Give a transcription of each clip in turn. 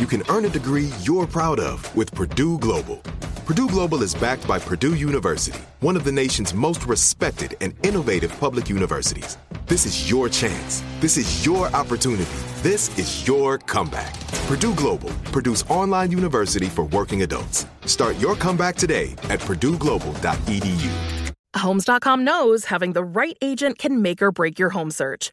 You can earn a degree you're proud of with Purdue Global. Purdue Global is backed by Purdue University, one of the nation's most respected and innovative public universities. This is your chance. This is your opportunity. This is your comeback. Purdue Global, Purdue's online university for working adults. Start your comeback today at purdueglobal.edu. Homes.com knows having the right agent can make or break your home search.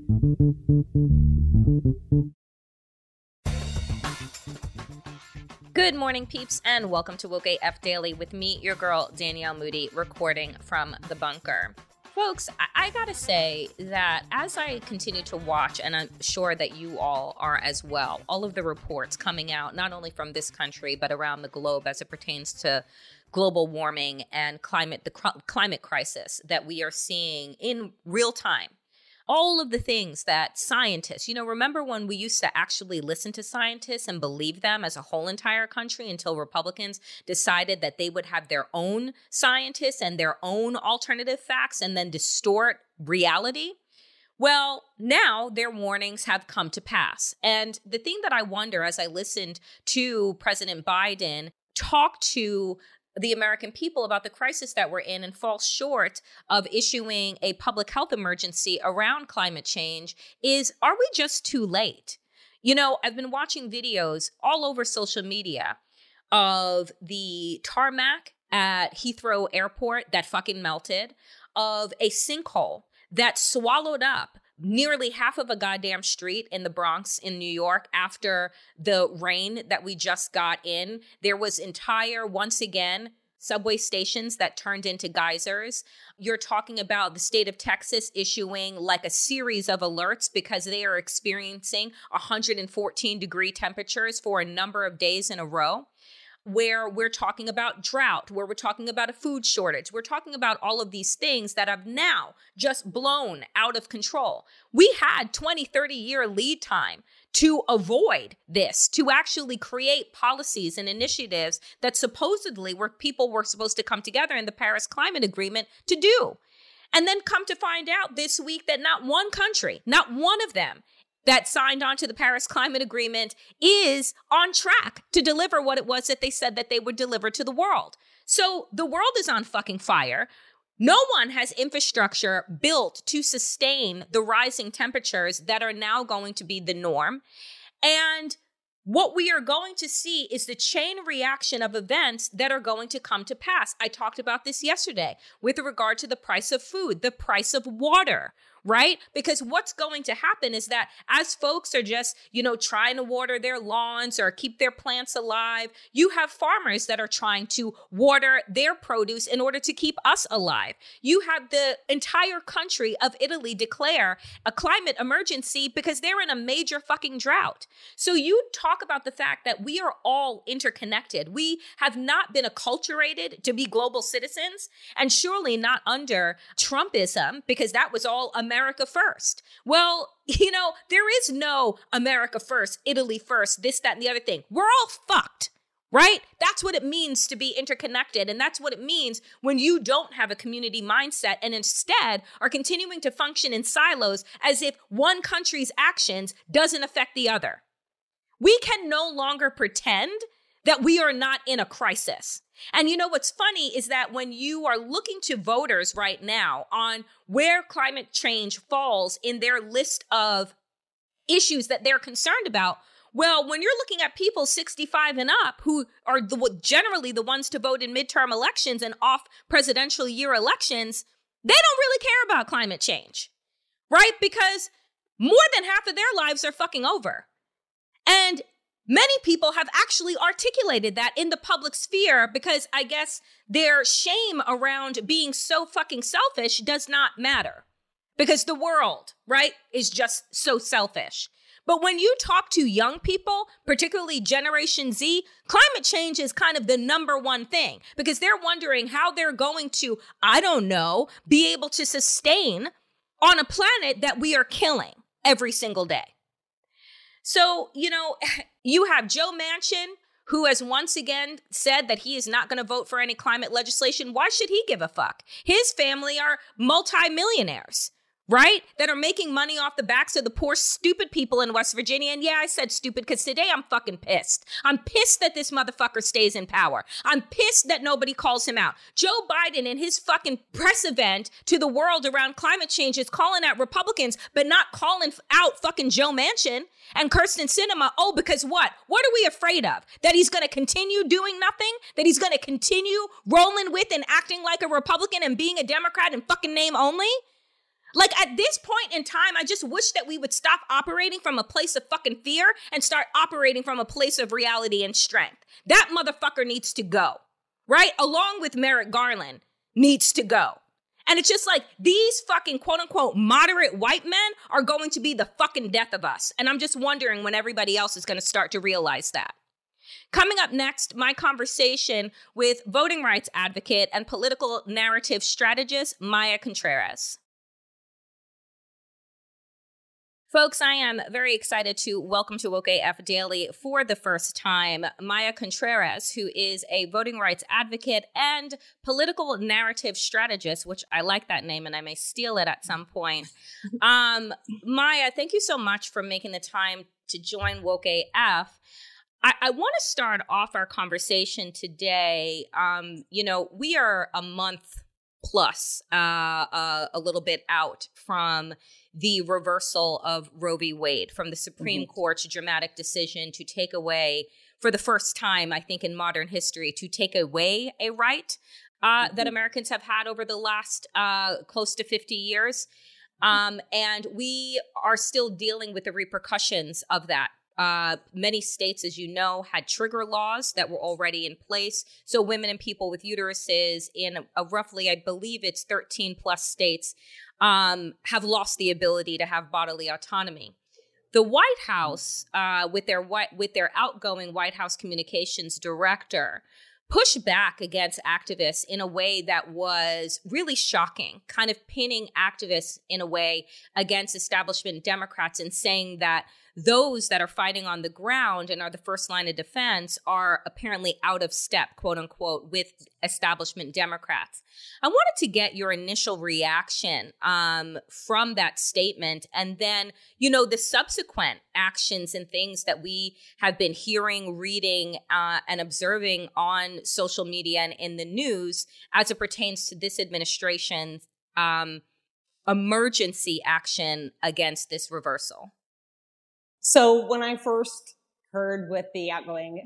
Good morning, peeps, and welcome to Woke AF Daily with me, your girl, Danielle Moody, recording from the bunker. Folks, I gotta say that as I continue to watch, and I'm sure that you all are as well, all of the reports coming out, not only from this country, but around the globe as it pertains to global warming and the climate crisis that we are seeing in real time. All of the things that scientists, you know, remember when we used to actually listen to scientists and believe them as a whole entire country until Republicans decided that they would have their own scientists and their own alternative facts and then distort reality? Well, now their warnings have come to pass. And the thing that I wonder as I listened to President Biden talk to the American people about the crisis that we're in and fall short of issuing a public health emergency around climate change is, are we just too late? You know, I've been watching videos all over social media of the tarmac at Heathrow Airport that fucking melted, of a sinkhole that swallowed up nearly half of a goddamn street in the Bronx in New York after the rain that we just got in. There was entire, once again, subway stations that turned into geysers. You're talking about the state of Texas issuing like a series of alerts because they are experiencing 114 degree temperatures for a number of days in a row, where we're talking about drought, where we're talking about a food shortage. We're talking about all of these things that have now just blown out of control. We had 20, 30-year lead time to avoid this, to actually create policies and initiatives that supposedly were people were supposed to come together in the Paris Climate Agreement to do. And then come to find out this week that not one country, not one of them, that signed on to the Paris Climate Agreement is on track to deliver what it was that they said that they would deliver to the world. So the world is on fucking fire. No one has infrastructure built to sustain the rising temperatures that are now going to be the norm. And what we are going to see is the chain reaction of events that are going to come to pass. I talked about this yesterday with regard to the price of food, the price of water, right? Because what's going to happen is that as folks are just, you know, trying to water their lawns or keep their plants alive, you have farmers that are trying to water their produce in order to keep us alive. You have the entire country of Italy declare a climate emergency because they're in a major fucking drought. So you talk about the fact that we are all interconnected. We have not been acculturated to be global citizens, and surely not under Trumpism, because that was all America first. Well, you know, there is no America first, Italy first, this, that, and the other thing. We're all fucked, right? That's what it means to be interconnected. And that's what it means when you don't have a community mindset and instead are continuing to function in silos as if one country's actions doesn't affect the other. We can no longer pretend that we are not in a crisis. And you know, what's funny is that when you are looking to voters right now on where climate change falls in their list of issues that they're concerned about, well, when you're looking at people 65 and up who are generally the ones to vote in midterm elections and off presidential year elections, they don't really care about climate change, right? Because more than half of their lives are fucking over. And many people have actually articulated that in the public sphere because I guess their shame around being so fucking selfish does not matter because the world, right, is just so selfish. But when you talk to young people, particularly Generation Z, climate change is kind of the number one thing because they're wondering how they're going to, I don't know, be able to sustain on a planet that we are killing every single day. So, you know, you have Joe Manchin, who has once again said that he is not going to vote for any climate legislation. Why should he give a fuck? His family are multimillionaires, right? That are making money off the backs of the poor, stupid people in West Virginia. And yeah, I said stupid because today I'm fucking pissed. I'm pissed that this motherfucker stays in power. I'm pissed that nobody calls him out. Joe Biden in his fucking press event to the world around climate change is calling out Republicans, but not calling out fucking Joe Manchin and Kirsten Sinema. Oh, because what? What are we afraid of? That he's going to continue doing nothing? That he's going to continue rolling with and acting like a Republican and being a Democrat in fucking name only? Like at this point in time, I just wish that we would stop operating from a place of fucking fear and start operating from a place of reality and strength. That motherfucker needs to go, right? Along with Merrick Garland needs to go. And it's just like these fucking quote unquote moderate white men are going to be the fucking death of us. And I'm just wondering when everybody else is going to start to realize that. Coming up next, my conversation with voting rights advocate and political narrative strategist, Maya Contreras. Folks, I am very excited to welcome to Woke AF Daily for the first time Maya Contreras, who is a voting rights advocate and political narrative strategist, which I like that name and I may steal it at some point. Maya, thank you so much for making the time to join Woke AF. I want to start off our conversation today. You know, we are a month plus a little bit out from the reversal of Roe v. Wade, from the Supreme Court's dramatic decision to take away, for the first time, I think, in modern history, to take away a right that Americans have had over the last close to 50 years. And we are still dealing with the repercussions of that. Many states, as you know, had trigger laws that were already in place. So women and people with uteruses in a roughly, I believe it's 13 plus states, have lost the ability to have bodily autonomy. The White House, with their outgoing White House communications director, pushed back against activists in a way that was really shocking, kind of pinning activists in a way against establishment Democrats and saying that those that are fighting on the ground and are the first line of defense are apparently out of step, quote unquote, with establishment Democrats. I wanted to get your initial reaction from that statement and then, you know, the subsequent actions and things that we have been hearing, reading, and observing on social media and in the news as it pertains to this administration's emergency action against this reversal. So when I first heard what the outgoing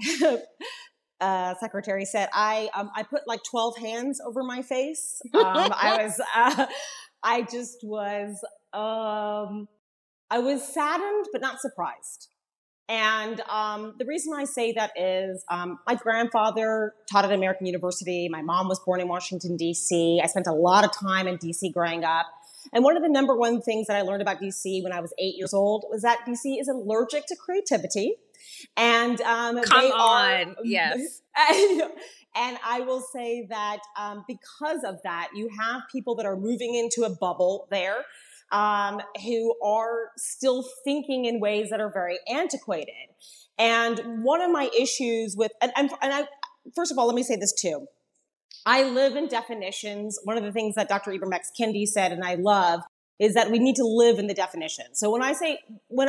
secretary said, I put like 12 hands over my face. I was saddened, but not surprised. And the reason I say that is my grandfather taught at American University. My mom was born in Washington, D.C. I spent a lot of time in D.C. growing up. And one of the number one things that I learned about D.C. when I was 8 years old was that D.C. is allergic to creativity. And yes. And I will say that because of that, you have people that are moving into a bubble there who are still thinking in ways that are very antiquated. And one of my issues with, and I, first of all, let me say this too. I live in definitions. One of the things that Dr. Ibram X. Kendi said, and I love, is that we need to live in the definition. So when I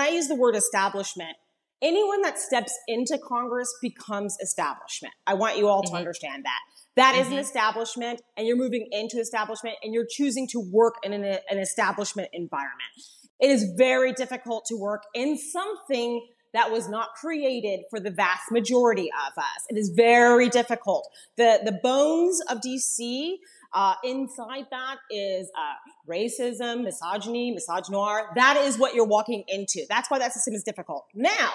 use the word establishment, Anyone that steps into Congress becomes establishment. I want you all to understand that. That is an establishment, and you're moving into establishment, and you're choosing to work in an establishment environment. It is very difficult to work in something that was not created for the vast majority of us. It is very difficult. The bones of D.C., inside that is racism, misogyny, misogynoir. That is what you're walking into. That's why that system is difficult. Now,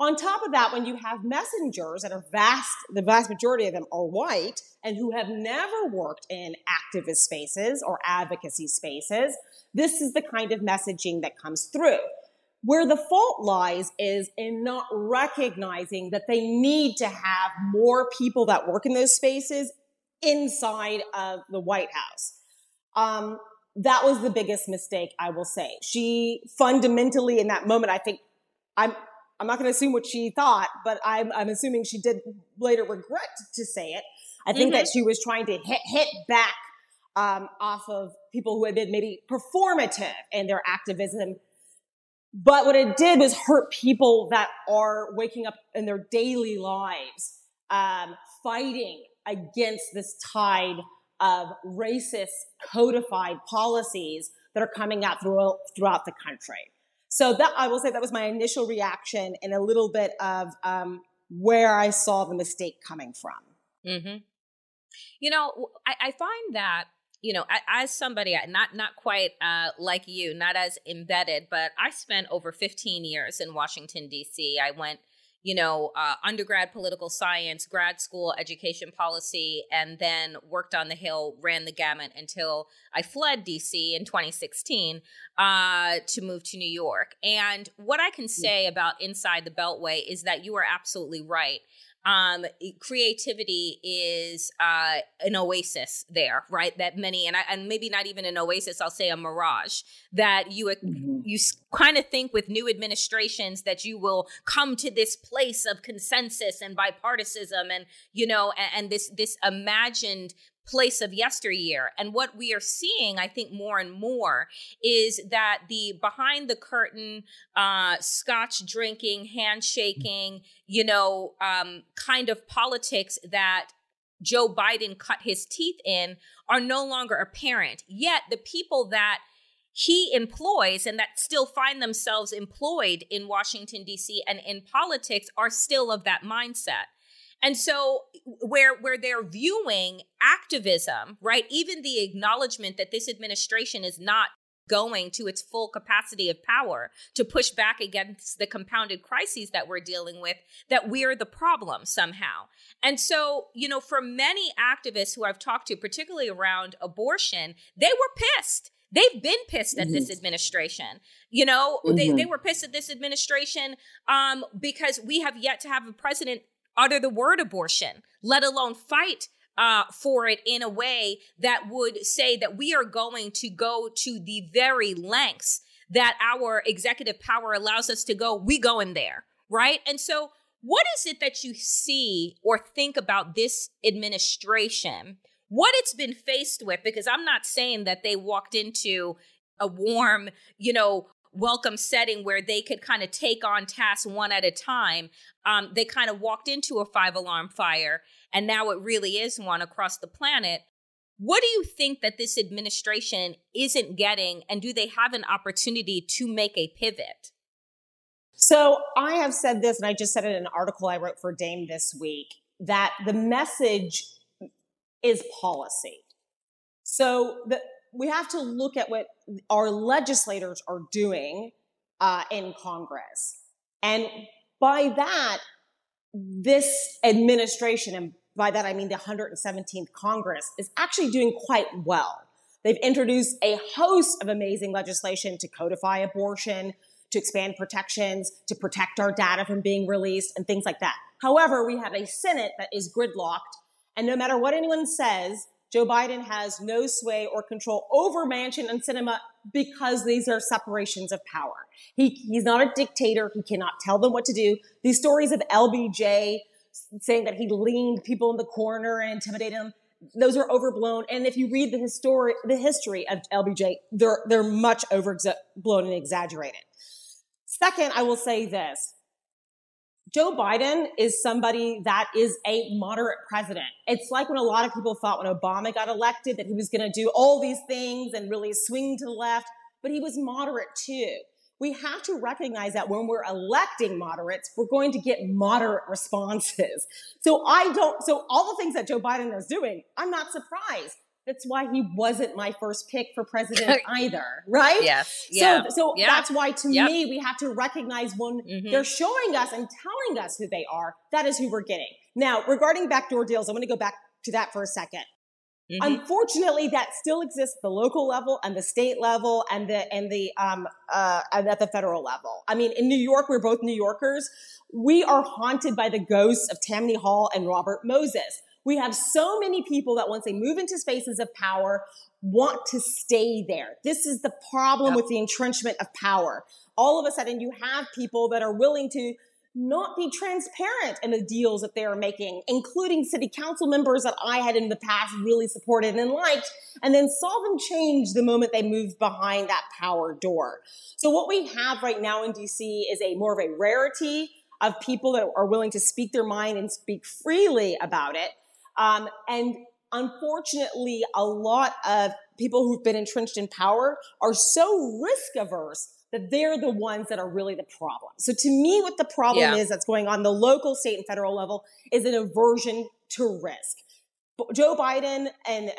on top of that, when you have messengers that are the vast majority of them are white and who have never worked in activist spaces or advocacy spaces, this is the kind of messaging that comes through. Where the fault lies is in not recognizing that they need to have more people that work in those spaces inside of the White House. That was the biggest mistake, I will say. She fundamentally, in that moment, I think, I'm not going to assume what she thought, but I'm assuming she did later regret to say it. I think that she was trying to hit back off of people who had been maybe performative in their activism. But what it did was hurt people that are waking up in their daily lives, fighting against this tide of racist codified policies that are coming out throughout the country. So that, I will say, that was my initial reaction and a little bit of where I saw the mistake coming from. Mm-hmm. You know, I find that, you know, as somebody, not quite like you, not as embedded, but I spent over 15 years in Washington, D.C. I went, you know, undergrad political science, grad school education policy, and then worked on the Hill, ran the gamut until I fled D.C. in 2016 to move to New York. And what I can say about Inside the Beltway is that you are absolutely right. Creativity is an oasis there, right? That many, and maybe not even an oasis, I'll say a mirage, that you kind of think with new administrations that you will come to this place of consensus and bipartisanship and, you know, and this imagined place of yesteryear. And what we are seeing, I think, more and more is that the behind the curtain, scotch drinking, handshaking, you know, kind of politics that Joe Biden cut his teeth in are no longer apparent. Yet the people that he employs and that still find themselves employed in Washington, D.C. and in politics are still of that mindset. And so where they're viewing activism, right, even the acknowledgement that this administration is not going to its full capacity of power to push back against the compounded crises that we're dealing with, that we are the problem somehow. And so, you know, for many activists who I've talked to, particularly around abortion, they were pissed. They've been pissed at this administration. You know, they were pissed at this administration because we have yet to have a president utter the word abortion, let alone fight for it in a way that would say that we are going to go to the very lengths that our executive power allows us to go. We go in there, right? And so what is it that you see or think about this administration, what it's been faced with? Because I'm not saying that they walked into a warm, you know, welcome setting where they could kind of take on tasks one at a time. They kind of walked into a 5-alarm fire, and now it really is one across the planet. What do you think that this administration isn't getting, and do they have an opportunity to make a pivot? So I have said this, and I just said it in an article I wrote for Dame this week, that the message is policy. So we have to look at what our legislators are doing in Congress. And by that, this administration, and by that I mean the 117th Congress, is actually doing quite well. They've introduced a host of amazing legislation to codify abortion, to expand protections, to protect our data from being released, and things like that. However, we have a Senate that is gridlocked, and no matter what anyone says, Joe Biden has no sway or control over Manchin and Sinema because these are separations of power. He's not a dictator. He cannot tell them what to do. These stories of LBJ saying that he leaned people in the corner and intimidated them, those are overblown. And if you read the history of LBJ, they're much overblown and exaggerated. Second, I will say this. Joe Biden is somebody that is a moderate president. It's like when a lot of people thought when Obama got elected that he was going to do all these things and really swing to the left, but he was moderate too. We have to recognize that when we're electing moderates, we're going to get moderate responses. So all the things that Joe Biden is doing, I'm not surprised. That's why he wasn't my first pick for president either, right? Yes. Yeah. So that's why, to me, we have to recognize when they're showing us and telling us who they are, that is who we're getting. Now, regarding backdoor deals, I'm going to go back to that for a second. Mm-hmm. Unfortunately, that still exists at the local level and the state level and at the federal level. I mean, in New York, we're both New Yorkers. We are haunted by the ghosts of Tammany Hall and Robert Moses. We have so many people that once they move into spaces of power, want to stay there. This is the problem with the entrenchment of power. All of a sudden, you have people that are willing to not be transparent in the deals that they are making, including city council members that I had in the past really supported and liked, and then saw them change the moment they moved behind that power door. So what we have right now in D.C. is a more of a rarity of people that are willing to speak their mind and speak freely about it. And unfortunately, a lot of people who've been entrenched in power are so risk averse that they're the ones that are really the problem. So to me, what the problem is that's going on the local, state, and federal level is an aversion to risk. Joe Biden and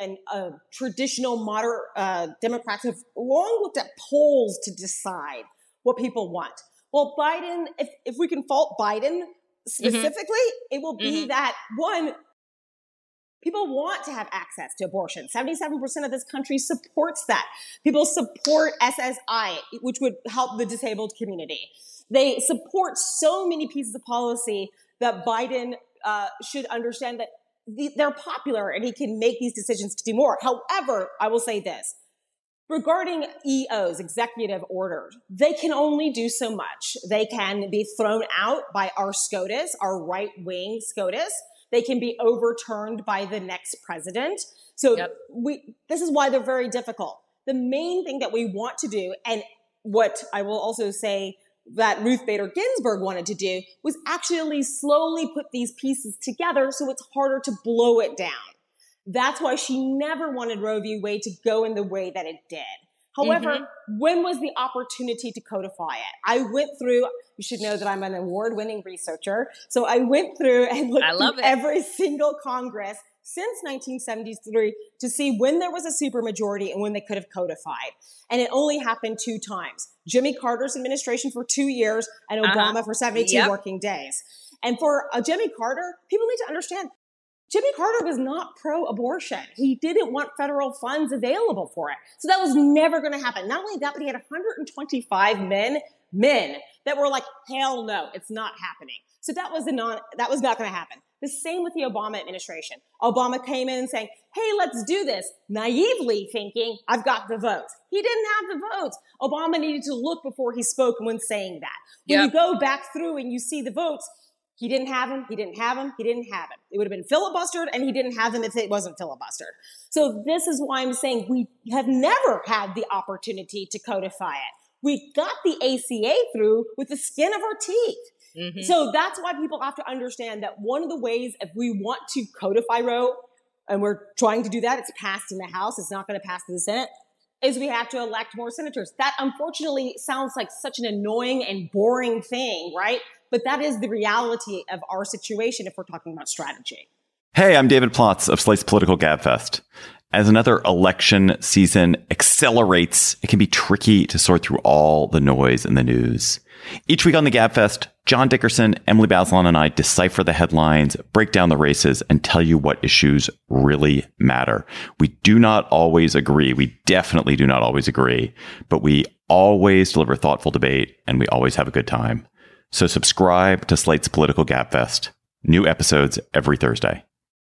traditional moderate Democrats have long looked at polls to decide what people want. Well, Biden, if we can fault Biden specifically, it will be that, one, people want to have access to abortion. 77% of this country supports that. People support SSI, which would help the disabled community. They support so many pieces of policy that Biden should understand that they're popular and he can make these decisions to do more. However, I will say this. Regarding EOs, executive orders, they can only do so much. They can be thrown out by our SCOTUS, our right-wing SCOTUS. They can be overturned by the next president. So this is why they're very difficult. The main thing that we want to do, and what I will also say that Ruth Bader Ginsburg wanted to do, was actually slowly put these pieces together so it's harder to blow it down. That's why she never wanted Roe v. Wade to go in the way that it did. However, when was the opportunity to codify it? I went through, you should know that I'm an award-winning researcher, so I went through and looked through every single Congress since 1973 to see when there was a supermajority and when they could have codified. And it only happened 2 times. Jimmy Carter's administration for 2 years and Obama for 72 working days. And for Jimmy Carter, people need to understand, Jimmy Carter was not pro-abortion. He didn't want federal funds available for it. So that was never going to happen. Not only that, but he had 125 men that were like, hell no, it's not happening. So that was not going to happen. The same with the Obama administration. Obama came in saying, hey, let's do this, naively thinking, I've got the votes. He didn't have the votes. Obama needed to look before he spoke when saying that. When you go back through and you see the votes, he didn't have him, he didn't have him, he didn't have him. It would have been filibustered, and he didn't have him if it wasn't filibustered. So this is why I'm saying we have never had the opportunity to codify it. We got the ACA through with the skin of our teeth. So that's why people have to understand that one of the ways if we want to codify Roe, and we're trying to do that, it's passed in the House, it's not going to pass in the Senate, is we have to elect more senators. That unfortunately sounds like such an annoying and boring thing, right? But that is the reality of our situation if we're talking about strategy. Hey, I'm David Plotz of Slate's Political Gabfest. As another election season accelerates, it can be tricky to sort through all the noise in the news. Each week on the Gabfest, John Dickerson, Emily Bazelon, and I decipher the headlines, break down the races, and tell you what issues really matter. We do not always agree. We definitely do not always agree. But we always deliver thoughtful debate, and we always have a good time. So subscribe to Slate's Political Gabfest. New episodes every Thursday.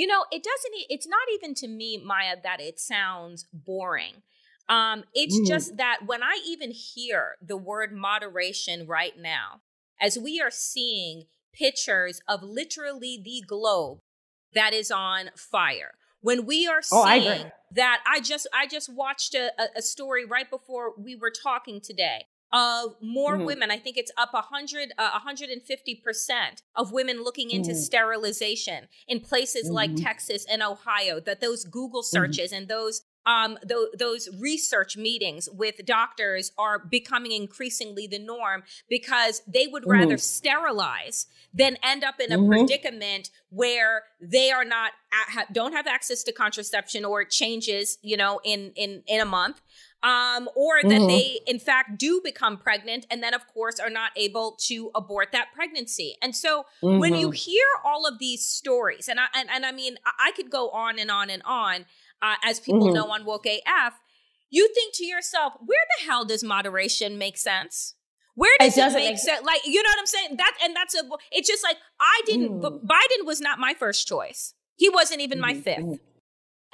You know, it's not even to me, Maya, that it sounds boring. It's just that when I even hear the word moderation right now, as we are seeing pictures of literally the globe that is on fire, when we are seeing I just watched a story right before we were talking today of more women. I think it's up 150% of women looking into sterilization in places like Texas and Ohio, that those Google searches and those research meetings with doctors are becoming increasingly the norm, because they would rather sterilize than end up in a predicament where they are not don't have access to contraception, or it changes, you know, in a month. Or that they, in fact, do become pregnant and then, of course, are not able to abort that pregnancy. And so when you hear all of these stories, and I mean, I could go on and on and on, as people know on Woke AF, you think to yourself, where the hell does moderation make sense? Where does it make sense? Like, you know what I'm saying? It's just like, Biden was not my first choice. He wasn't even my fifth.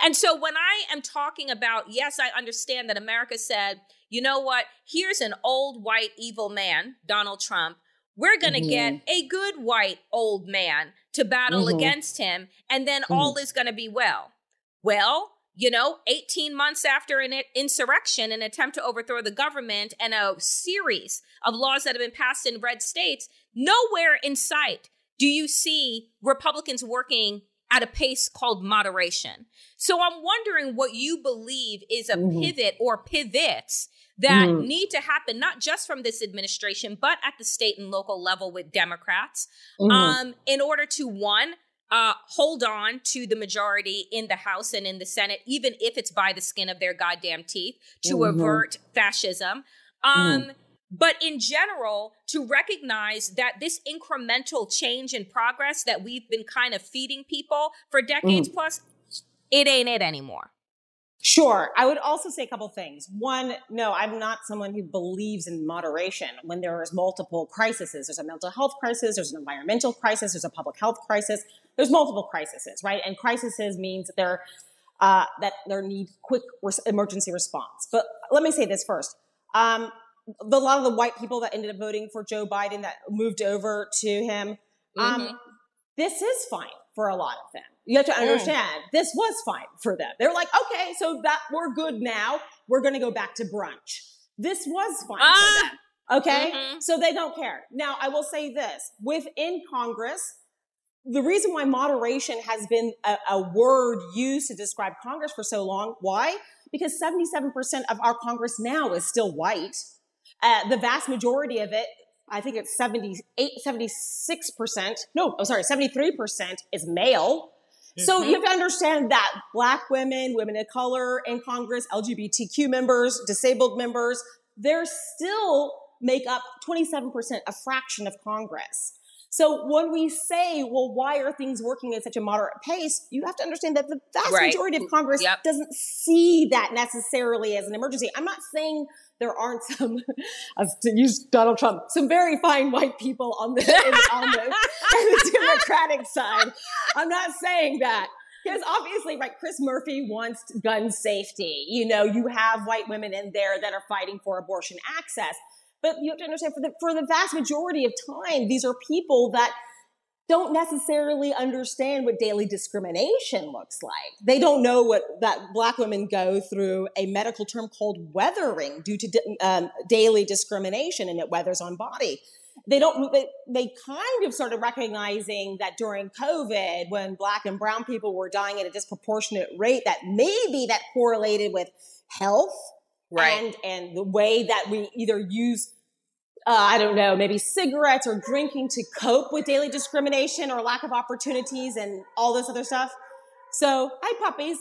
And so when I am talking about, yes, I understand that America said, you know what, here's an old white evil man, Donald Trump. We're going to get a good white old man to battle against him. And then all is going to be well. Well, you know, 18 months after an insurrection, an attempt to overthrow the government, and a series of laws that have been passed in red states, nowhere in sight do you see Republicans working at a pace called moderation. So I'm wondering what you believe is a pivot or pivots that need to happen, not just from this administration, but at the state and local level with Democrats, in order to, one, hold on to the majority in the House and in the Senate, even if it's by the skin of their goddamn teeth, to avert fascism. But in general, to recognize that this incremental change and progress that we've been kind of feeding people for decades plus, it ain't it anymore. Sure. I would also say a couple things. One, no, I'm not someone who believes in moderation when there is multiple crises. There's a mental health crisis. There's an environmental crisis. There's a public health crisis. There's multiple crises, right? And crises means that there needs quick emergency response. But let me say this first. A lot of the white people that ended up voting for Joe Biden that moved over to him, this is fine for a lot of them. You have to understand, this was fine for them. They're like, okay, so that we're good now. We're going to go back to brunch. This was fine for them, okay? So they don't care. Now, I will say this. Within Congress, the reason why moderation has been a word used to describe Congress for so long, why? Because 77% of our Congress now is still white. The vast majority of it, I think it's 73% is male. So you have to understand that Black women, women of color in Congress, LGBTQ members, disabled members, they're still make up 27%, a fraction of Congress. So when we say, well, why are things working at such a moderate pace? You have to understand that the vast majority of Congress doesn't see that necessarily as an emergency. I'm not saying there aren't some, to use Donald Trump, some very fine white people on the Democratic side. I'm not saying that. Because obviously, right, Chris Murphy wants gun safety. You know, you have white women in there that are fighting for abortion access. But you have to understand, for the vast majority of time, these are people that don't necessarily understand what daily discrimination looks like. They don't know that Black women go through a medical term called weathering due to daily discrimination, and it weathers on body. They kind of started recognizing that during COVID, when Black and brown people were dying at a disproportionate rate, that maybe that correlated with health and the way that we either use I don't know, maybe cigarettes or drinking to cope with daily discrimination or lack of opportunities and all this other stuff. So, hi, puppies.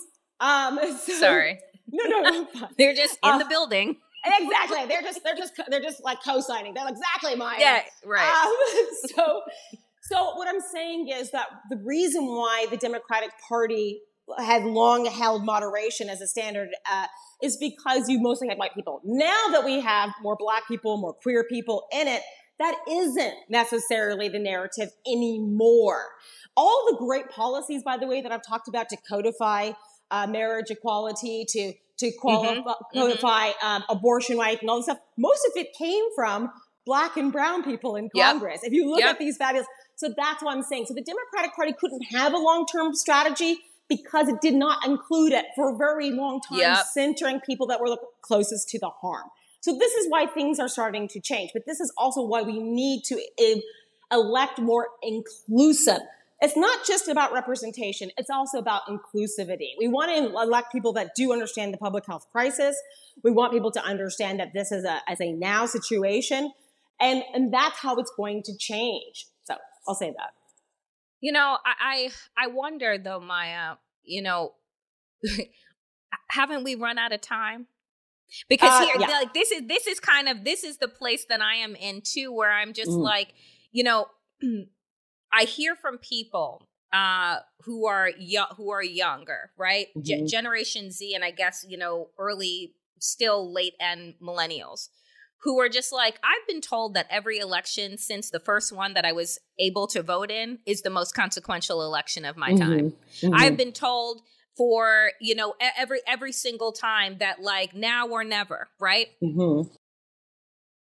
Sorry. No. They're just in the building. Exactly. They're just like co-signing. They're exactly Maya. Yeah, right. So what I'm saying is that the reason why the Democratic Party had long held moderation as a standard is because you mostly had white people. Now that we have more black people, more queer people in it, that isn't necessarily the narrative anymore. All the great policies, by the way, that I've talked about to codify marriage equality, to codify abortion rights and all this stuff, most of it came from black and brown people in Congress. Yep. If you look at these fabulous, so that's what I'm saying. So the Democratic Party couldn't have a long-term strategy because it did not include it for a very long time, centering people that were the closest to the harm. So this is why things are starting to change. But this is also why we need to elect more inclusive. It's not just about representation. It's also about inclusivity. We want to elect people that do understand the public health crisis. We want people to understand that this is a now situation. And that's how it's going to change. So I'll say that. You know, I wonder, though, Maya, you know, haven't we run out of time? Because like this is kind of, this is the place that I am in, too, where I'm just like, you know, I hear from people who are younger, right? Mm-hmm. Generation Z, and I guess, you know, early, still late and millennials, who are just like, I've been told that every election since the first one that I was able to vote in is the most consequential election of my time. Mm-hmm. I've been told for, you know, every single time that, like, now or never, right? Mm-hmm.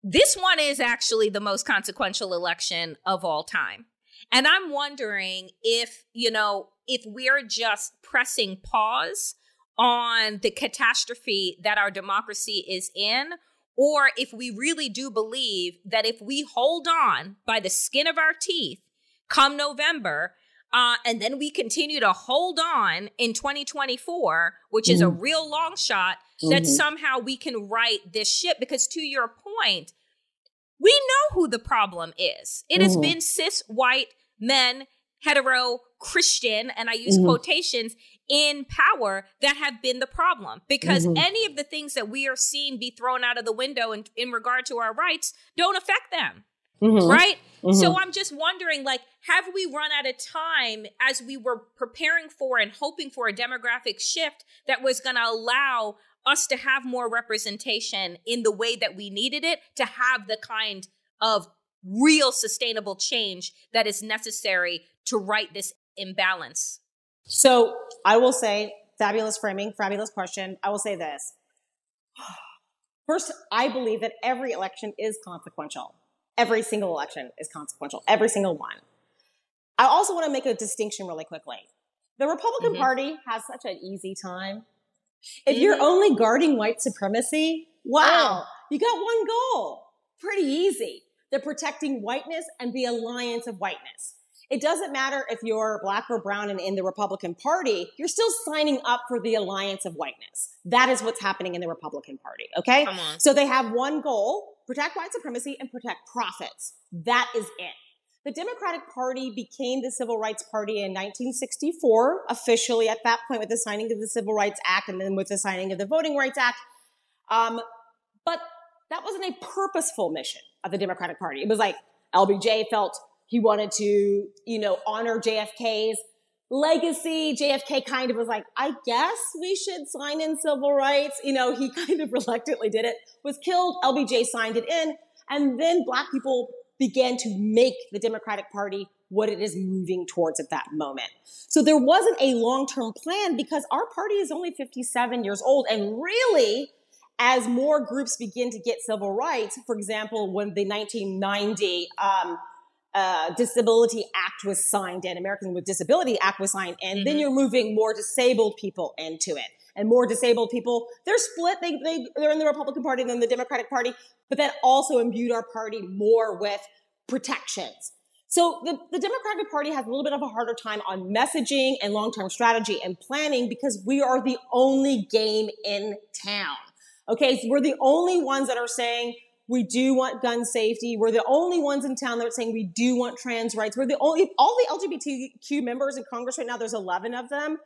This one is actually the most consequential election of all time. And I'm wondering if, you know, if we're just pressing pause on the catastrophe that our democracy is in, or if we really do believe that if we hold on by the skin of our teeth come November, and then we continue to hold on in 2024, which is a real long shot, that somehow we can right this ship. Because to your point, we know who the problem is. It has been cis white men, hetero Christian, and I use quotations, in power that have been the problem. Because any of the things that we are seeing be thrown out of the window in regard to our rights don't affect them. Mm-hmm. Right? Mm-hmm. So I'm just wondering, like, have we run out of time as we were preparing for and hoping for a demographic shift that was going to allow us to have more representation in the way that we needed it to have the kind of real sustainable change that is necessary to right this imbalance? So I will say, fabulous framing, fabulous question. I will say this. First, I believe that every election is consequential. Every single election is consequential. Every single one. I also want to make a distinction really quickly. The Republican Party has such an easy time. If you're only guarding white supremacy, wow, you got one goal. Pretty easy. They're protecting whiteness and the alliance of whiteness. It doesn't matter if you're black or brown and in the Republican Party, you're still signing up for the alliance of whiteness. That is what's happening in the Republican Party, okay? Come on. So they have one goal, protect white supremacy and protect profits. That is it. The Democratic Party became the Civil Rights Party in 1964, officially at that point with the signing of the Civil Rights Act and then with the signing of the Voting Rights Act. But that wasn't a purposeful mission of the Democratic Party. It was like LBJ felt he wanted to, you know, honor JFK's legacy. JFK kind of was like, I guess we should sign in civil rights. You know, he kind of reluctantly did it, was killed. LBJ signed it in. And then black people began to make the Democratic Party what it is moving towards at that moment. So there wasn't a long-term plan because our party is only 57 years old. And really, as more groups begin to get civil rights, for example, when the 1990 Disability Act was signed in, Americans with Disability Act was signed in, then you're moving more disabled people into it. And more disabled people, they're split. They're in the Republican Party and then the Democratic Party, but that also imbued our party more with protections. So the Democratic Party has a little bit of a harder time on messaging and long-term strategy and planning because we are the only game in town. Okay, so we're the only ones that are saying, we do want gun safety. We're the only ones in town that are saying we do want trans rights. We're the only, all the LGBTQ members in Congress right now, there's 11 of them.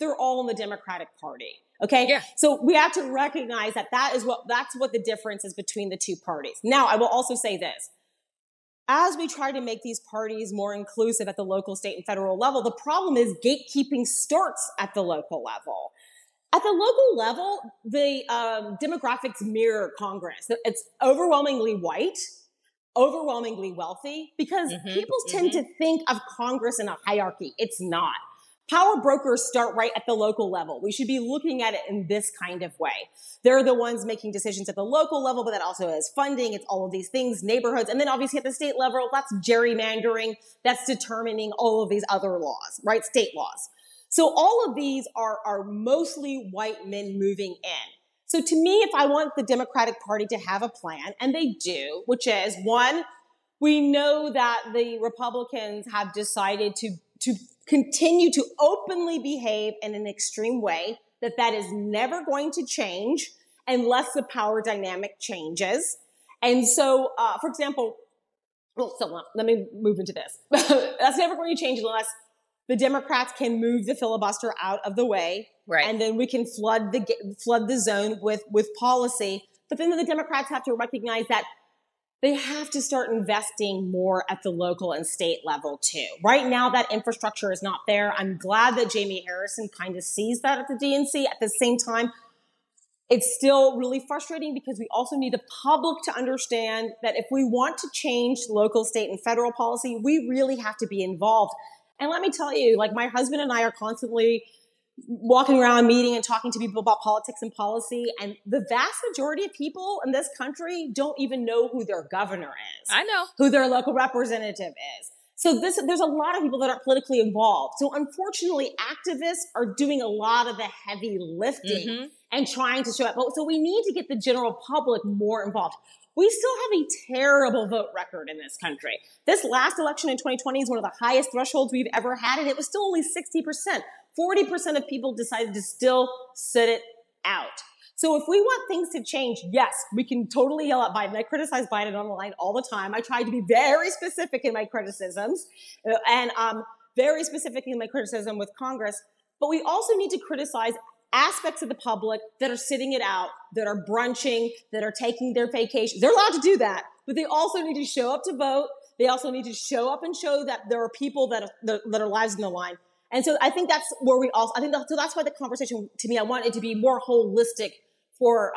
They're all in the Democratic Party. Okay. Yeah. So we have to recognize that that's what the difference is between the two parties. Now, I will also say this. As we try to make these parties more inclusive at the local, state, and federal level, the problem is gatekeeping starts at the local level. At the local level, the demographics mirror Congress. It's overwhelmingly white, overwhelmingly wealthy, because people tend to think of Congress in a hierarchy. It's not. Power brokers start right at the local level. We should be looking at it in this kind of way. They're the ones making decisions at the local level, but that also is funding. It's all of these things, neighborhoods. And then obviously at the state level, that's gerrymandering. That's determining all of these other laws, right? State laws. So all of these are mostly white men moving in. So to me, if I want the Democratic Party to have a plan, and they do, which is one, we know that the Republicans have decided to continue to openly behave in an extreme way, that is never going to change unless the power dynamic changes. And so, for example, let me move into this. That's never going to change unless the Democrats can move the filibuster out of the way. Right. And then we can flood the zone with policy. But then the Democrats have to recognize that they have to start investing more at the local and state level too. Right now, that infrastructure is not there. I'm glad that Jamie Harrison kind of sees that at the DNC. At the same time, it's still really frustrating because we also need the public to understand that if we want to change local, state, and federal policy, we really have to be involved. And let me tell you, like my husband and I are constantly walking around meeting and talking to people about politics and policy. And the vast majority of people in this country don't even know who their governor is. I know. Who their local representative is. So there's a lot of people that aren't politically involved. So unfortunately, activists are doing a lot of the heavy lifting and trying to show up. So we need to get the general public more involved. We still have a terrible vote record in this country. This last election in 2020 is one of the highest thresholds we've ever had, and it was still only 60%. 40% of people decided to still sit it out. So if we want things to change, yes, we can totally yell at Biden. I criticize Biden online all the time. I try to be very specific in my criticisms and very specific in my criticism with Congress. But we also need to criticize aspects of the public that are sitting it out, that are brunching, that are taking their vacations. They're allowed to do that, but they also need to show up to vote. They also need to show up and show that there are people that are lives on the line. And so I think that's where that's why the conversation, to me, I want it to be more holistic for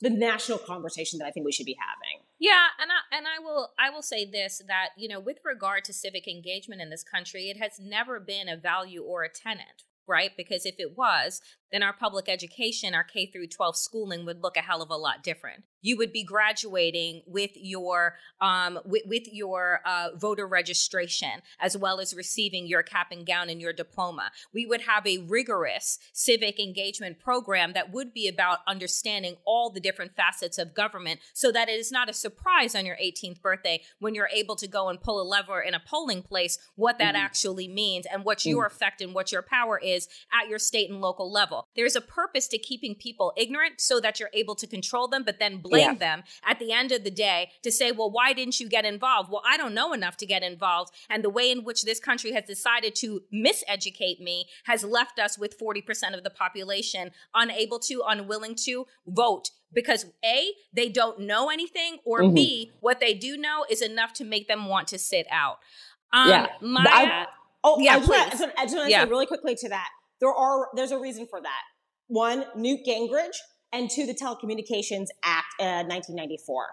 the national conversation that I think we should be having. Yeah, and I will say this, that, you know, with regard to civic engagement in this country, it has never been a value or a tenet, right? Because if it was, then our public education, our K through 12 schooling would look a hell of a lot different. You would be graduating with your voter registration, as well as receiving your cap and gown and your diploma. We would have a rigorous civic engagement program that would be about understanding all the different facets of government, so that it is not a surprise on your 18th birthday when you're able to go and pull a lever in a polling place, what that actually means and what your effect and what your power is at your state and local level. There's a purpose to keeping people ignorant so that you're able to control them, but then blame them at the end of the day to say, well, why didn't you get involved? Well, I don't know enough to get involved. And the way in which this country has decided to miseducate me has left us with 40% of the population unable to, unwilling to vote. Because A, they don't know anything, or B, what they do know is enough to make them want to sit out. I just want to say really quickly to that. There's a reason for that. One, Newt Gingrich, and two, the Telecommunications Act, 1994.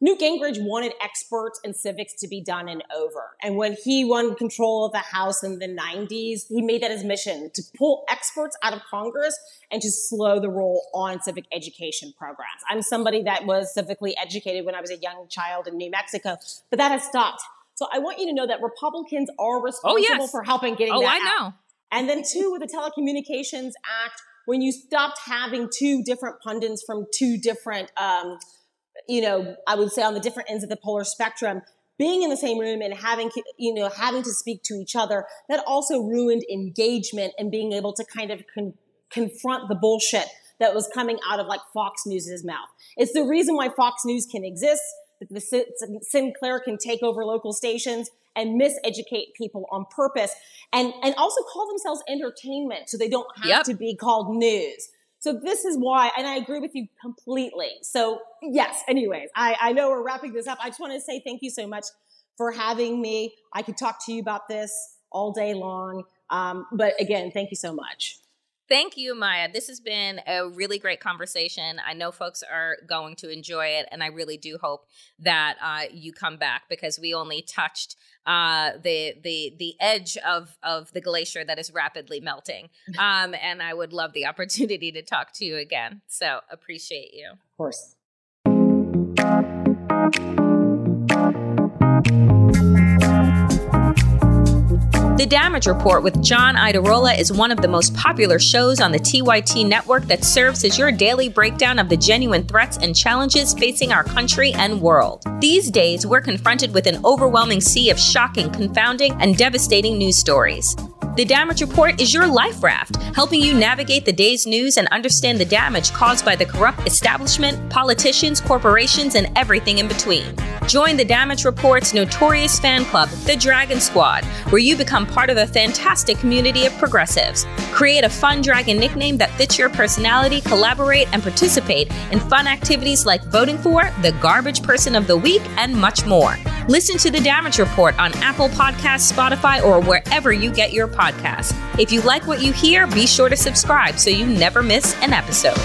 Newt Gingrich wanted experts in civics to be done and over. And when he won control of the House in the 90s, he made that his mission to pull experts out of Congress and to slow the roll on civic education programs. I'm somebody that was civically educated when I was a young child in New Mexico, but that has stopped. So I want you to know that Republicans are responsible for helping getting that out. And then two, with the Telecommunications Act, when you stopped having two different pundits from two different, I would say on the different ends of the polar spectrum, being in the same room and having to speak to each other, that also ruined engagement and being able to kind of confront the bullshit that was coming out of like Fox News's mouth. It's the reason why Fox News can exist. The Sinclair can take over local stations and miseducate people on purpose, and also call themselves entertainment so they don't have to be called news. So this is why, and I agree with you completely. So yes, anyways, I know we're wrapping this up. I just want to say thank you so much for having me. I could talk to you about this all day long. But again, thank you so much. Thank you, Maya. This has been a really great conversation. I know folks are going to enjoy it, and I really do hope that you come back, because we only touched the edge of the glacier that is rapidly melting. And I would love the opportunity to talk to you again. So appreciate you. Of course. The Damage Report with John Iderola is one of the most popular shows on the TYT network that serves as your daily breakdown of the genuine threats and challenges facing our country and world. These days, we're confronted with an overwhelming sea of shocking, confounding, and devastating news stories. The Damage Report is your life raft, helping you navigate the day's news and understand the damage caused by the corrupt establishment, politicians, corporations, and everything in between. Join The Damage Report's notorious fan club, The Dragon Squad, where you become part of a fantastic community of progressives. Create a fun dragon nickname that fits your personality, collaborate, and participate in fun activities like voting for the garbage person of the week and much more. Listen to The Damage Report on Apple Podcasts, Spotify, or wherever you get your podcasts. If you like what you hear, be sure to subscribe so you never miss an episode.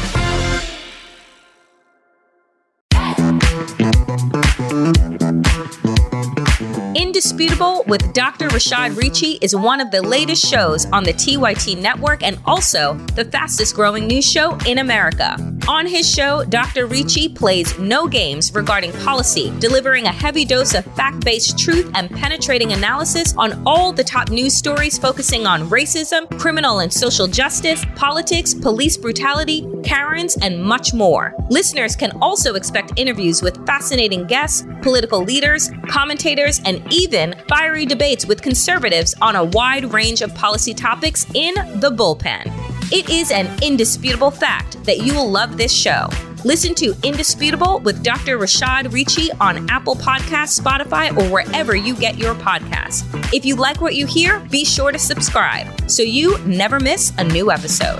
Indisputable with Dr. Rashad Ricci is one of the latest shows on the TYT network and also the fastest growing news show in America. On his show, Dr. Ricci plays no games regarding policy, delivering a heavy dose of fact-based truth and penetrating analysis on all the top news stories focusing on racism, criminal and social justice, politics, police brutality, Karens, and much more. Listeners can also expect interviews with fascinating guests, political leaders, commentators, and even fiery debates with conservatives on a wide range of policy topics in the bullpen. It is an indisputable fact that you will love this show. Listen to Indisputable with Dr. Rashad Ricci on Apple Podcasts, Spotify, or wherever you get your podcasts. If you like what you hear, be sure to subscribe so you never miss a new episode.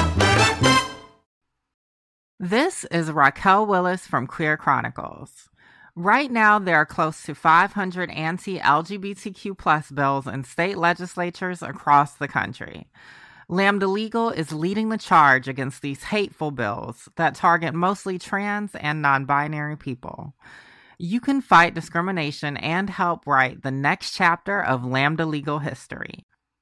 This is Raquel Willis from Queer Chronicles. Right now, there are close to 500 anti-LGBTQ+ bills in state legislatures across the country. Lambda Legal is leading the charge against these hateful bills that target mostly trans and non-binary people. You can fight discrimination and help write the next chapter of Lambda Legal history.